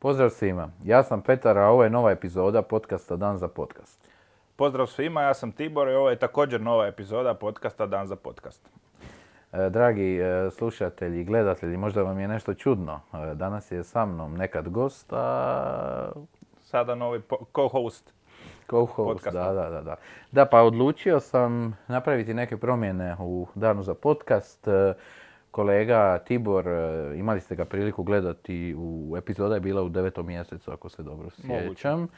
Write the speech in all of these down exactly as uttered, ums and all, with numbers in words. Pozdrav svima, ja sam Petar, a ovo je nova epizoda podcasta Dan za podcast. Pozdrav svima, ja sam Tibor i ovo je također nova epizoda podcasta Dan za podcast. Dragi slušatelji i gledatelji, možda vam je nešto čudno. Danas je sa mnom nekad gost, a... sada novi po- co-host. Co-host, da, da, da, da. Da, pa odlučio sam napraviti neke promjene u Danu za podcast. Kolega Tibor, imali ste ga priliku gledati, u epizoda je bila u devetom mjesecu, ako se dobro sjećam.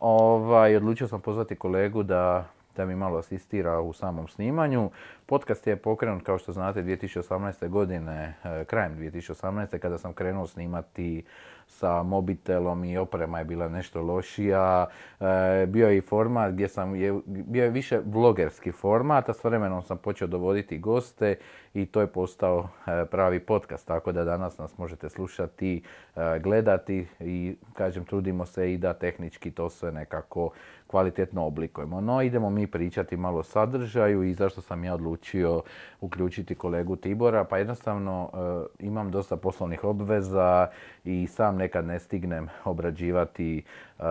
Ovaj, odlučio sam pozvati kolegu da, da mi malo asistira u samom snimanju. Podcast je pokrenut, kao što znate, dvije tisuće osamnaeste godine, krajem dvije tisuće osamnaeste kada sam krenuo snimati sa mobitelom i oprema je bila nešto lošija. Bio je i format gdje sam, je, bio je više vlogerski format, a s vremenom sam počeo dovoditi goste i to je postao pravi podcast. Tako da danas nas možete slušati, gledati i, kažem, trudimo se i da tehnički to sve nekako kvalitetno oblikujemo. No, idemo mi pričati malo o sadržaju i zašto sam ja odlučio uključiti kolegu Tibora. Pa jednostavno imam dosta poslovnih obveza i sam nekad ne stignem obrađivati uh,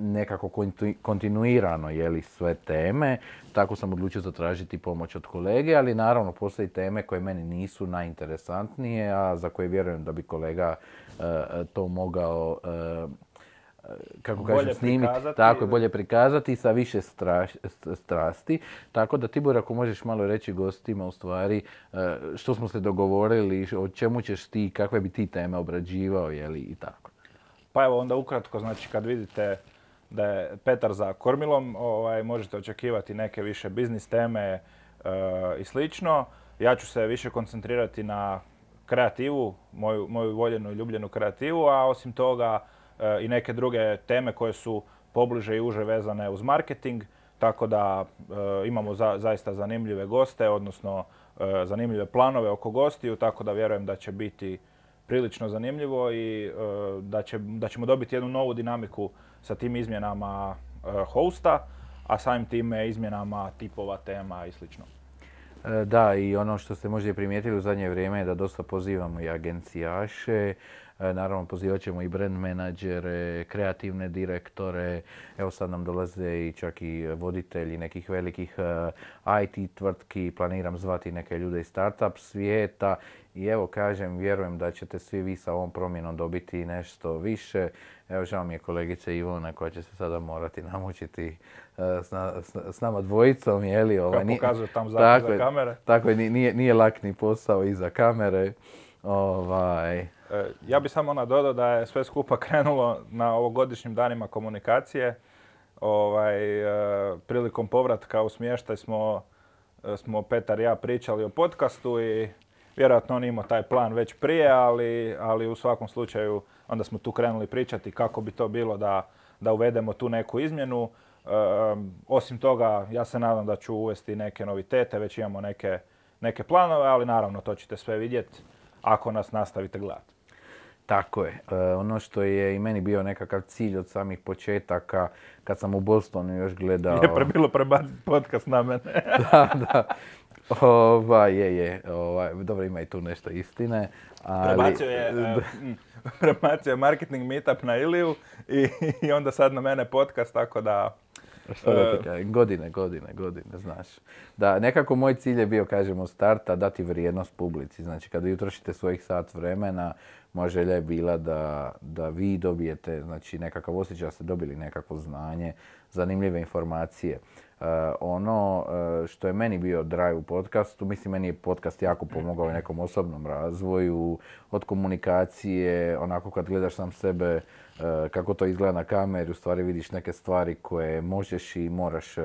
nekako kontu, kontinuirano jeli, sve teme. Tako sam odlučio zatražiti pomoć od kolege, ali naravno postoje teme koje meni nisu najinteresantnije, a za koje vjerujem da bi kolega uh, to mogao uh, kako kažem, snimiti, tako je, bolje prikazati sa više straš, strasti. Tako da, Tibor, ako možeš malo reći gostima u stvari što smo se dogovorili, o čemu ćeš ti, kakve bi ti teme obrađivao, jeli, i tako. Pa evo onda ukratko, znači kad vidite da je Petar za kormilom, ovaj, možete očekivati neke više biznis teme uh, i slično. Ja ću se više koncentrirati na kreativu, moju, moju voljenu i ljubljenu kreativu, a osim toga i neke druge teme koje su pobliže i uže vezane uz marketing, tako da e, imamo za, zaista zanimljive goste, odnosno e, zanimljive planove oko gostiju, tako da vjerujem da će biti prilično zanimljivo i e, da, će, da ćemo dobiti jednu novu dinamiku sa tim izmjenama e, hosta, a samim time izmjenama tipova, tema i sl. Da, i ono što ste možda primijetili u zadnje vrijeme je da dosta pozivamo i agencijaše. Naravno, pozivat ćemo i brand menadžere, kreativne direktore. Evo sad nam dolaze i čak i voditelji nekih velikih I T tvrtki. Planiram zvati neke ljude iz startup svijeta. I evo, kažem, vjerujem da ćete svi vi sa ovom promjenom dobiti nešto više. Evo, žao mi je kolegice Ivona koja će se sada morati namučiti s, na, s, s nama dvojicom. Jeli, ova, kako pokazuje tam za, tako, za kamere. Tako je, nije, nije lak ni posao iza kamere. Ovaj... Ja bih samo nadodao da je sve skupa krenulo na ovogodišnjim danima komunikacije. Ovaj, prilikom povratka u smještaj smo, smo Petar i ja pričali o podcastu i vjerojatno on imao taj plan već prije, ali, ali u svakom slučaju onda smo tu krenuli pričati kako bi to bilo da, da uvedemo tu neku izmjenu. E, osim toga, ja se nadam da ću uvesti neke novitete, već imamo neke, neke planove, ali naravno to ćete sve vidjeti ako nas nastavite gledati. Tako je. E, ono što je i meni bio nekakav cilj od samih početaka, kad sam u Bostonu još gledao... Je pre bilo prebaciti podcast na mene. Da, da. Ova, je, je. Ova, dobro, ima i tu nešto istine. Ali... Prebacio je, e, prebacio je marketing meetup na Iliju i, i onda sad na mene podcast, tako da... Što da ti kažem, godine, godine, godine, znaš. Da, nekako moj cilj je bio, kažemo, starta, dati vrijednost publici. Znači, kada utrošite svojih sat vremena, moja želja je bila da, da vi dobijete, znači, nekakav osjećaj, da ste dobili nekakvo znanje, zanimljive informacije. Uh, ono uh, što je meni bio drive u podcastu, mislim, meni je podcast jako pomogao u nekom osobnom razvoju, od komunikacije, onako kad gledaš sam sebe, uh, kako to izgleda na kameri, u stvari vidiš neke stvari koje možeš i moraš uh,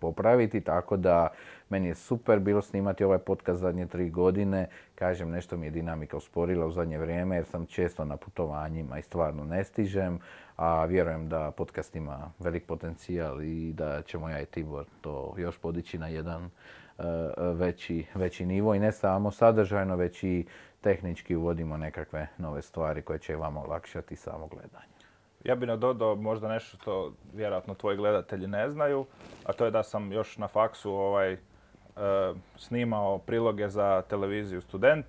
popraviti, tako da meni je super bilo snimati ovaj podcast zadnje tri godine. Kažem, nešto mi je dinamika usporila u zadnje vrijeme jer sam često na putovanjima i stvarno ne stižem, a vjerujem da podcast ima velik potencijal i da ćemo ja i Tibor to još podići na jedan uh, veći, veći nivo i ne samo sadržajno, već i tehnički uvodimo nekakve nove stvari koje će vam olakšati samo gledanje. Ja bih nadodao možda nešto što vjerojatno tvoji gledatelji ne znaju, a to je da sam još na faksu ovaj, e, snimao priloge za televiziju Student,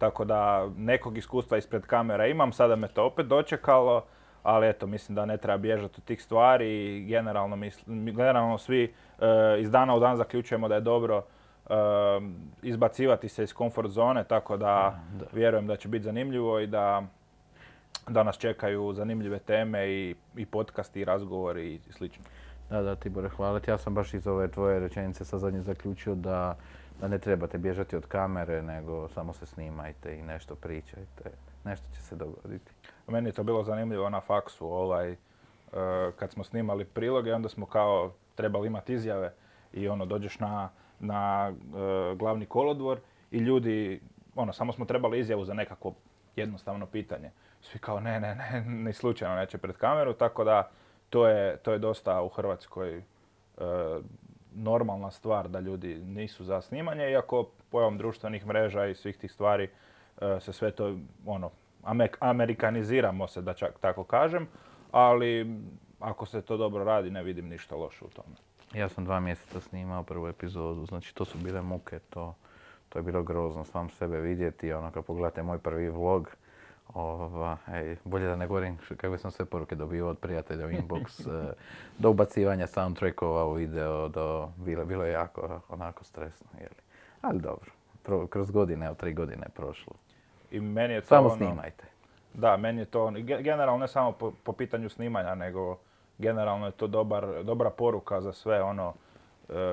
Tako da nekog iskustva ispred kamera imam, sada me to opet dočekalo, ali eto, mislim da ne treba bježati od tih stvari i generalno, mislim, generalno svi e, iz dana u dan zaključujemo da je dobro e, izbacivati se iz komfort zone, tako da, da vjerujem da će biti zanimljivo i da, da nas čekaju zanimljive teme i, i podcasti i razgovori i slično. Da, da, Tibore, hvala ti. Ja sam baš iz ove tvoje rečenice sa zadnje zaključio da, da ne trebate bježati od kamere, nego samo se snimajte i nešto pričajte. Nešto će se dogoditi. Meni je to bilo zanimljivo na faksu. Ovaj, kad smo snimali priloge, onda smo kao trebali imati izjave i ono, dođeš na, na glavni kolodvor i ljudi, ono, samo smo trebali izjavu za nekako jednostavno pitanje. Svi kao ne, ne, ne, ni slučajno neće pred kameru, tako da to je, to je dosta u Hrvatskoj e, normalna stvar da ljudi nisu za snimanje, iako pojavom društvenih mreža i svih tih stvari e, se sve to, ono, amek, amerikaniziramo se, da čak tako kažem, ali ako se to dobro radi, ne vidim ništa loše u tome. Ja sam dva mjeseca snimao prvu epizodu, znači to su bile muke, to, to je bilo grozno sam sebe vidjeti, ono, kad pogledate moj prvi vlog, Ova, ej, bolje da ne govorim kakve sam sve poruke dobivao od prijatelja u inbox, do ubacivanja soundtrackova u video, do, bilo, bilo je jako onako stresno, jeli. Ali dobro, pro, kroz godine, o tri godine je prošlo. I meni je to samo ono, snimajte. Da, meni je to ono, generalno ne samo po, po pitanju snimanja, nego generalno je to dobar, dobra poruka za sve, ono,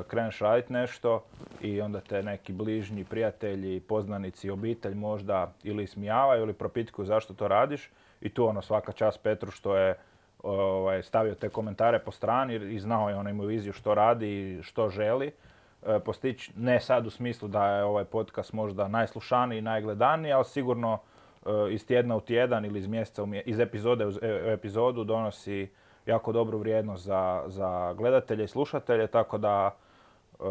kreneš raditi nešto i onda te neki bližnji, prijatelji, poznanici, obitelj možda ili ismijavaju ili propitkuju zašto to radiš. I tu ono svaka čast Petru što je ovaj, stavio te komentare po strani i znao je ono imao viziju što radi i što želi e, postići. Ne sad u smislu da je ovaj podcast možda najslušaniji i najgledaniji, ali sigurno e, iz tjedna u tjedan ili iz mjeseca u mje, iz epizode u epizodu donosi jako dobru vrijednost za, za gledatelje i slušatelje, tako da e,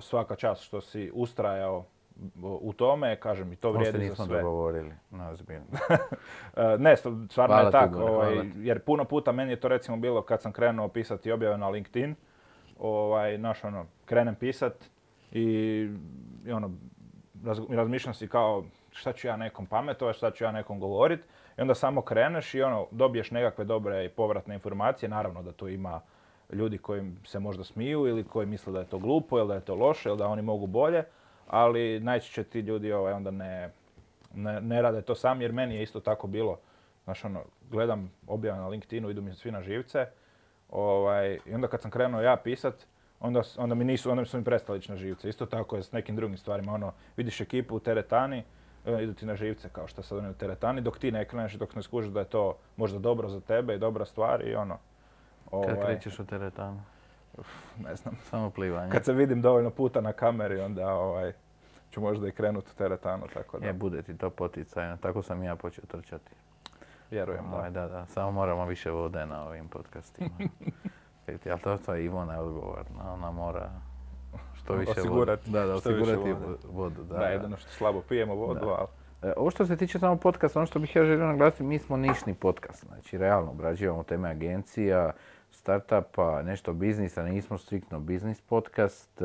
svaka čast što si ustrajao u tome, kažem i to vrijedi za sve. Možda nismo dogovorili, na ozbiljno. Ne, stvarno je tako, ovaj, jer puno puta meni je to recimo bilo kad sam krenuo pisati objave na LinkedIn, ovaj, naš, ono, krenem pisat i, i ono, raz, razmišljam si kao šta ću ja nekom pametovati, šta ću ja nekom govoriti. I onda samo kreneš i ono, dobiješ nekakve dobre i povratne informacije. Naravno da tu ima ljudi koji se možda smiju ili koji misle da je to glupo ili da je to loše ili da oni mogu bolje. Ali najčešće ti ljudi ovaj, onda ne, ne, ne rade to sami jer meni je isto tako bilo. Znaš, ono, gledam objave na LinkedInu, idu mi svi na živce. Ovaj, i onda kad sam krenuo ja pisat, onda, onda mi nisu, onda mi su mi prestali ići na živce. Isto tako je s nekim drugim stvarima. Ono, vidiš ekipu u teretani, idu ti na živce kao što sad oni u teretani, dok ti ne kreneš i dok ne skužiš da je to možda dobro za tebe i dobra stvar i ono. Ovaj, kad krećeš u teretanu? Uf, ne znam. Samo plivanje. Kad se vidim dovoljno puta na kameri, onda ovaj, ću možda i krenuti u teretanu, tako da. Je, bude ti to poticajno. Tako sam ja počeo trčati. Vjerujem, ovaj, da. Da, da. Samo moramo više vode na ovim podcastima. Ali to, to je Ivona odgovorna. Ona mora što više osigurati, da, da, osigurati vodu. Da, da, da, jedino što slabo pijemo vodu, da. Ali... E, ovo što se tiče samo podcasta, ono što bih ja želio naglasiti, mi smo nišni podcast. Znači, realno obrađujemo teme agencija, startupa, nešto biznisa, nismo striktno biznis podcast.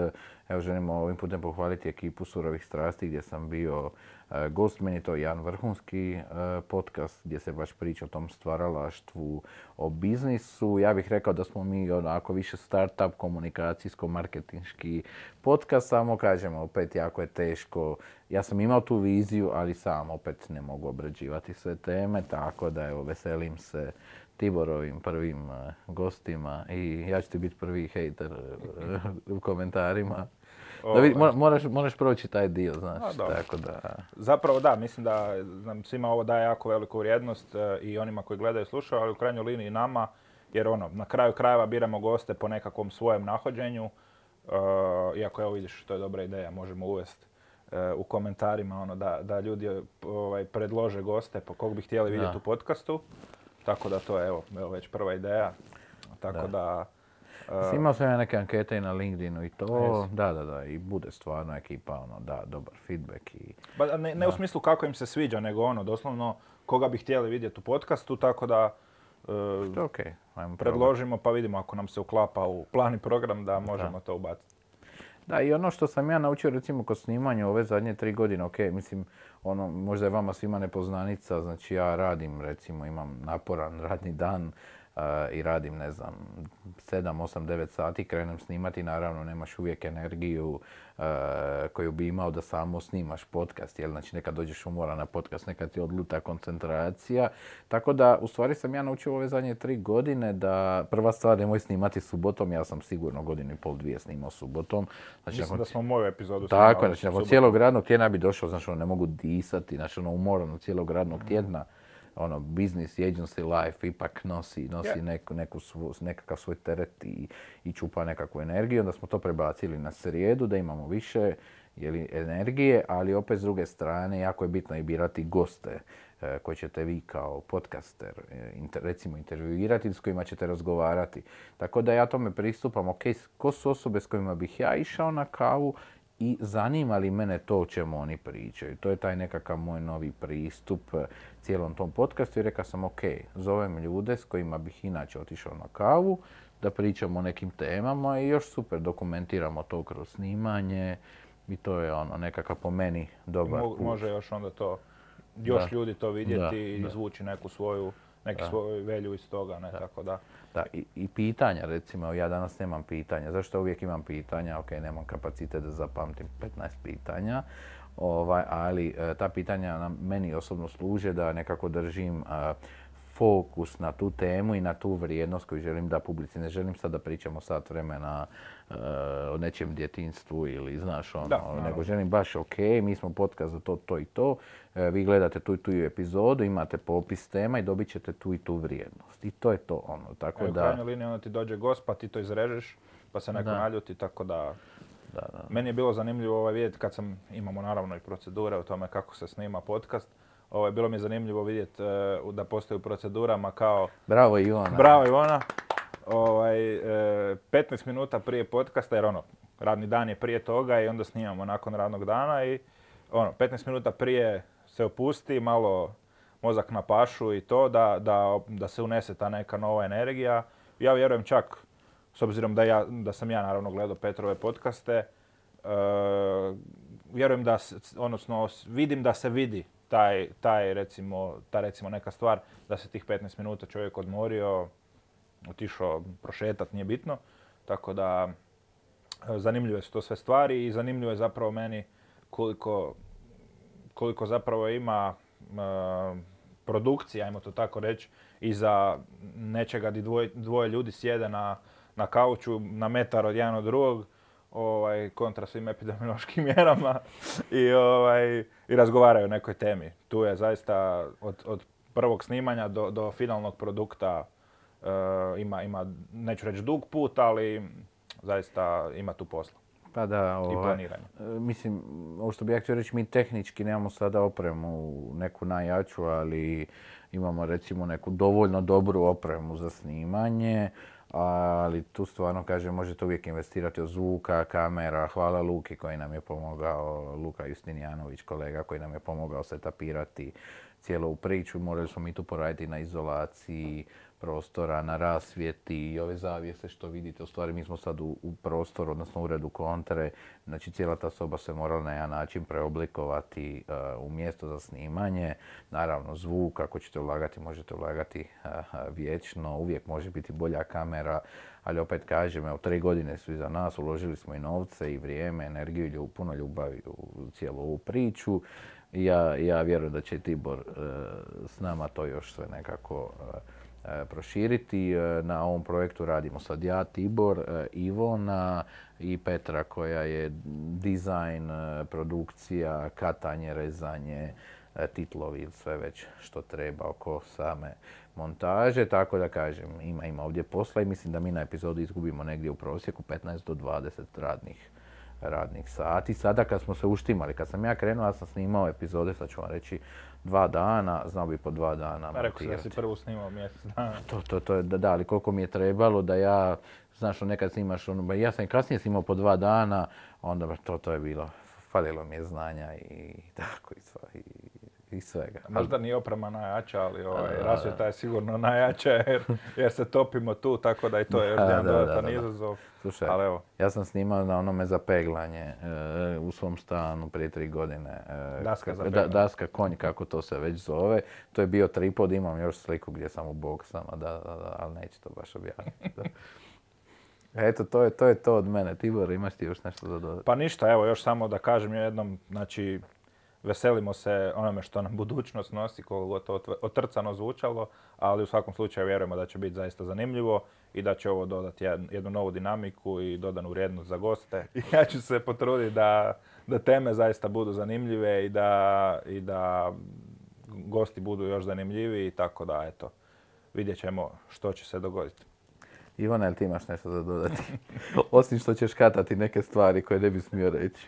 Evo, želimo ovim putem pohvaliti ekipu Surovih strasti gdje sam bio e, gost. Meni je to Jan Vrhunski e, podcast gdje se baš priča o tom stvaralaštvu, o biznisu. Ja bih rekao da smo mi onako više startup, komunikacijsko-marketinški podcast. Samo kažemo, opet jako je teško. Ja sam imao tu viziju, ali sam opet ne mogu obrađivati sve teme. Tako da, evo, veselim se Tiborovim prvim uh, gostima i ja ću ti biti prvi hejter uh, u komentarima. O, da vidi, mora, moraš, moraš proći taj dio, znaš, a, tako da... Zapravo da, mislim da nam svima ovo daje jako veliku vrijednost uh, i onima koji gledaju i slušaju, ali u krajnjoj liniji i nama, jer ono, na kraju krajeva biramo goste po nekakvom svojem nahođenju. Uh, iako evo vidiš, to je dobra ideja, možemo uvesti uh, u komentarima ono, da, da ljudi ovaj, predlože goste po kog bi htjeli vidjeti u podcastu. Tako da to je evo, evo već prva ideja, tako da... da uh... Imao sam ja neke ankete i na LinkedInu i to, yes. da, da, da, i bude stvarno ekipa, ono, da, dobar feedback i... Ba, ne ne u smislu kako im se sviđa, nego ono, doslovno koga bi htjeli vidjeti u podcastu, tako da uh, okay. Predložimo pa vidimo ako nam se uklapa u plan i program da možemo da to ubaciti. Da, i ono što sam ja naučio recimo kod snimanja ove zadnje tri godine, ok, mislim, ono, možda je vama svima nepoznanica, znači ja radim recimo, imam naporan radni dan uh, i radim, ne znam, sedam, osam, devet sati, krenem snimati, naravno nemaš uvijek energiju uh, koju bi imao da samo snimaš podcast, jel, znači nekad dođeš umora na podcast, nekad ti odluta koncentracija, tako da u stvari sam ja naučio ove zadnje tri godine da prva stvar nemoj snimati subotom, ja sam sigurno godinu i pol dvije snimao subotom. Znači, mislim nakon... da smo moju epizodu snimali. Tako, znači nakon cijelog radnog tjedna bi došao, znači ono, ne mogu disati, znači ono umorano cijelog radnog tjedna. Ono, business, agency, life ipak nosi, nosi yeah. neku, neku svo, nekakav svoj teret i, i čupa nekakvu energiju. Onda smo to prebacili na srijedu da imamo više jeli, energije, ali opet s druge strane jako je bitno i birati goste e, koje ćete vi kao podcaster e, inter, recimo intervjuirati, s kojima ćete razgovarati. Tako da ja tome pristupam, ok, ko su osobe s kojima bih ja išao na kavu i zanima li mene to o čemu oni pričaju. To je taj nekakav moj novi pristup cijelom tom podcastu i rekao sam ok, zovem ljude s kojima bih inače otišao na kavu, da pričamo o nekim temama i još super dokumentiramo to kroz snimanje i to je ono nekakav po meni dobar put. Može još onda to, još da. ljudi to vidjeti i izvući neku svoju, neki svoju velju iz toga, ne, da. tako da. Da, i, i pitanja, recimo, ja danas nemam pitanja. Zašto uvijek imam pitanja? Ok, nemam kapacitet da zapamtim petnaest pitanja, ovaj, ali e, ta pitanja nam, meni osobno služe da nekako držim e, fokus na tu temu i na tu vrijednost koju želim da publici. Ne želim sad da pričamo sat vremena e, o nečem djetinjstvu ili znaš ono, da, nego želim baš ok, mi smo podcast za to, to i to. E, vi gledate tu i tu epizodu, imate popis tema i dobit ćete tu i tu vrijednost. I to je to ono, tako e, da... U krajnjoj liniji onda ti dođe gost pa ti to izrežeš pa se neko naljuti, tako da... Da, da. Meni je bilo zanimljivo ovaj vidjeti kad sam, imamo naravno i procedure o tome kako se snima podcast. Ovo je bilo mi je zanimljivo vidjeti uh, da postoji u procedurama kao... Bravo Ivona. Bravo Ivona. Ovaj, eh, petnaest minuta prije podcasta, jer ono, radni dan je prije toga i onda snimamo nakon radnog dana i ono, petnaest minuta prije se opusti, malo mozak na pašu i to da, da, da se unese ta neka nova energija. Ja vjerujem čak, s obzirom da, ja, da sam ja naravno gledao Petrove podcaste, eh, vjerujem da, odnosno vidim da se vidi Taj, taj recimo, ta recimo neka stvar da se tih petnaest minuta čovjek odmorio, otišao prošetat, nije bitno. Tako da zanimljive su to sve stvari i zanimljivo je zapravo meni koliko, koliko zapravo ima e, produkcija, ajmo to tako reći, iza nečega gdje dvoje, dvoje ljudi sjede na, na kauču na metar od jedan od drugog. Ovaj, kontra svim epidemiološkim mjerama i, ovaj, i razgovaraju o nekoj temi. Tu je zaista od, od prvog snimanja do, do finalnog produkta uh, ima, ima, neću reći dug put, ali zaista ima tu posla. Pa da, ovaj, mislim, ovo što bih ja htio reći, mi tehnički nemamo sada opremu neku najjaču, ali imamo recimo neku dovoljno dobru opremu za snimanje. Ali tu stvarno, kažem, možete uvijek investirati u zvuka, kamera. Hvala Luki koji nam je pomogao, Luka Justinijanović, kolega koji nam je pomogao setapirati cijelu priču. Morali smo mi tu poraditi na izolaciji prostora, na rasvjeti i ove zavijese što vidite. U stvari mi smo sad u, u prostoru, odnosno u uredu Kontre. Znači cijela ta soba se morala na jedan način preoblikovati uh, u mjesto za snimanje. Naravno zvuk, ako ćete ulagati, možete ulagati uh, vječno. Uvijek može biti bolja kamera. Ali opet kažem, evo, tri godine su iza nas, uložili smo i novce i vrijeme, energiju, ljubav, puno ljubavi u cijelu ovu priču. Ja, ja vjerujem da će Tibor uh, s nama to još sve nekako... Uh, proširiti. Na ovom projektu radimo sad ja, Tibor, Ivona i Petra koja je dizajn, produkcija, katanje, rezanje, titlovi ili sve već što treba oko same montaže. Tako da kažem, ima, ima ovdje posla i mislim da mi na epizodu izgubimo negdje u prosjeku petnaest do dvadeset radnih, radnih sati. Sada kad smo se uštimali, kad sam ja krenuo, ja sam snimao epizode, sad ću vam reći, dva dana, znao bi po dva dana. Rekao da si prvo snimao mjesec dana. To, to, to, da, da, ali koliko mi je trebalo da ja, znaš, nekad snimaš, ono, ja sam i kasnije snimao po dva dana, onda to, to je bilo, falilo mi je znanja i tako i, i, i svega. Možda nije oprema najjača, ali ovaj, rasvjeta je sigurno najjača jer, jer se topimo tu, tako da i to je još jedan dodatan izazov. Slušaj, ali evo. Ja sam snimao na onome za peglanje e, u svom stanu prije tri godine. E, daska za peglanje. Da, daska konj, kako to se već zove. To je bio tripod, imam još sliku gdje sam u boksama, da, da, da, ali neću to baš objaviti. Eto, to je, to je to od mene. Tibor, imaš ti još nešto za dodati? Pa ništa, evo, još samo da kažem jednom, znači, veselimo se onome što nam budućnost nosi, koliko to otrcano zvučalo, ali u svakom slučaju vjerujemo da će biti zaista zanimljivo i da će ovo dodati jednu novu dinamiku i dodanu vrijednost za goste. I ja ću se potruditi da, da teme zaista budu zanimljive i da, i da gosti budu još zanimljiviji, tako da, eto, vidjet ćemo što će se dogoditi. Ivona, jel ti imaš nešto za dodati? Osim što ćeš katati neke stvari koje ne bi smio reći.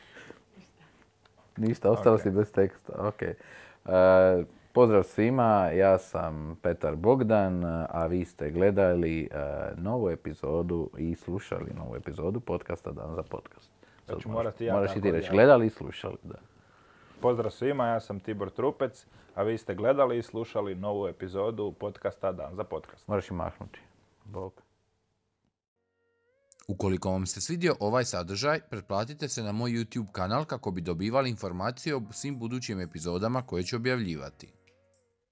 Ništa, ostalo okay. Si bez teksta. Okay. Uh, pozdrav svima, ja sam Petar Bogdan, a vi ste gledali uh, novu epizodu i slušali novu epizodu podcasta Dan za podcast. Sad znači, moraš, ja moraš i ti reći, ja. Gledali i slušali. Da. Pozdrav svima, ja sam Tibor Trupec, a vi ste gledali i slušali novu epizodu podcasta Dan za podcast. Moraš i mahnuti. Bog. Ukoliko vam se svidio ovaj sadržaj, pretplatite se na moj YouTube kanal kako bi dobivali informacije o svim budućim epizodama koje ću objavljivati.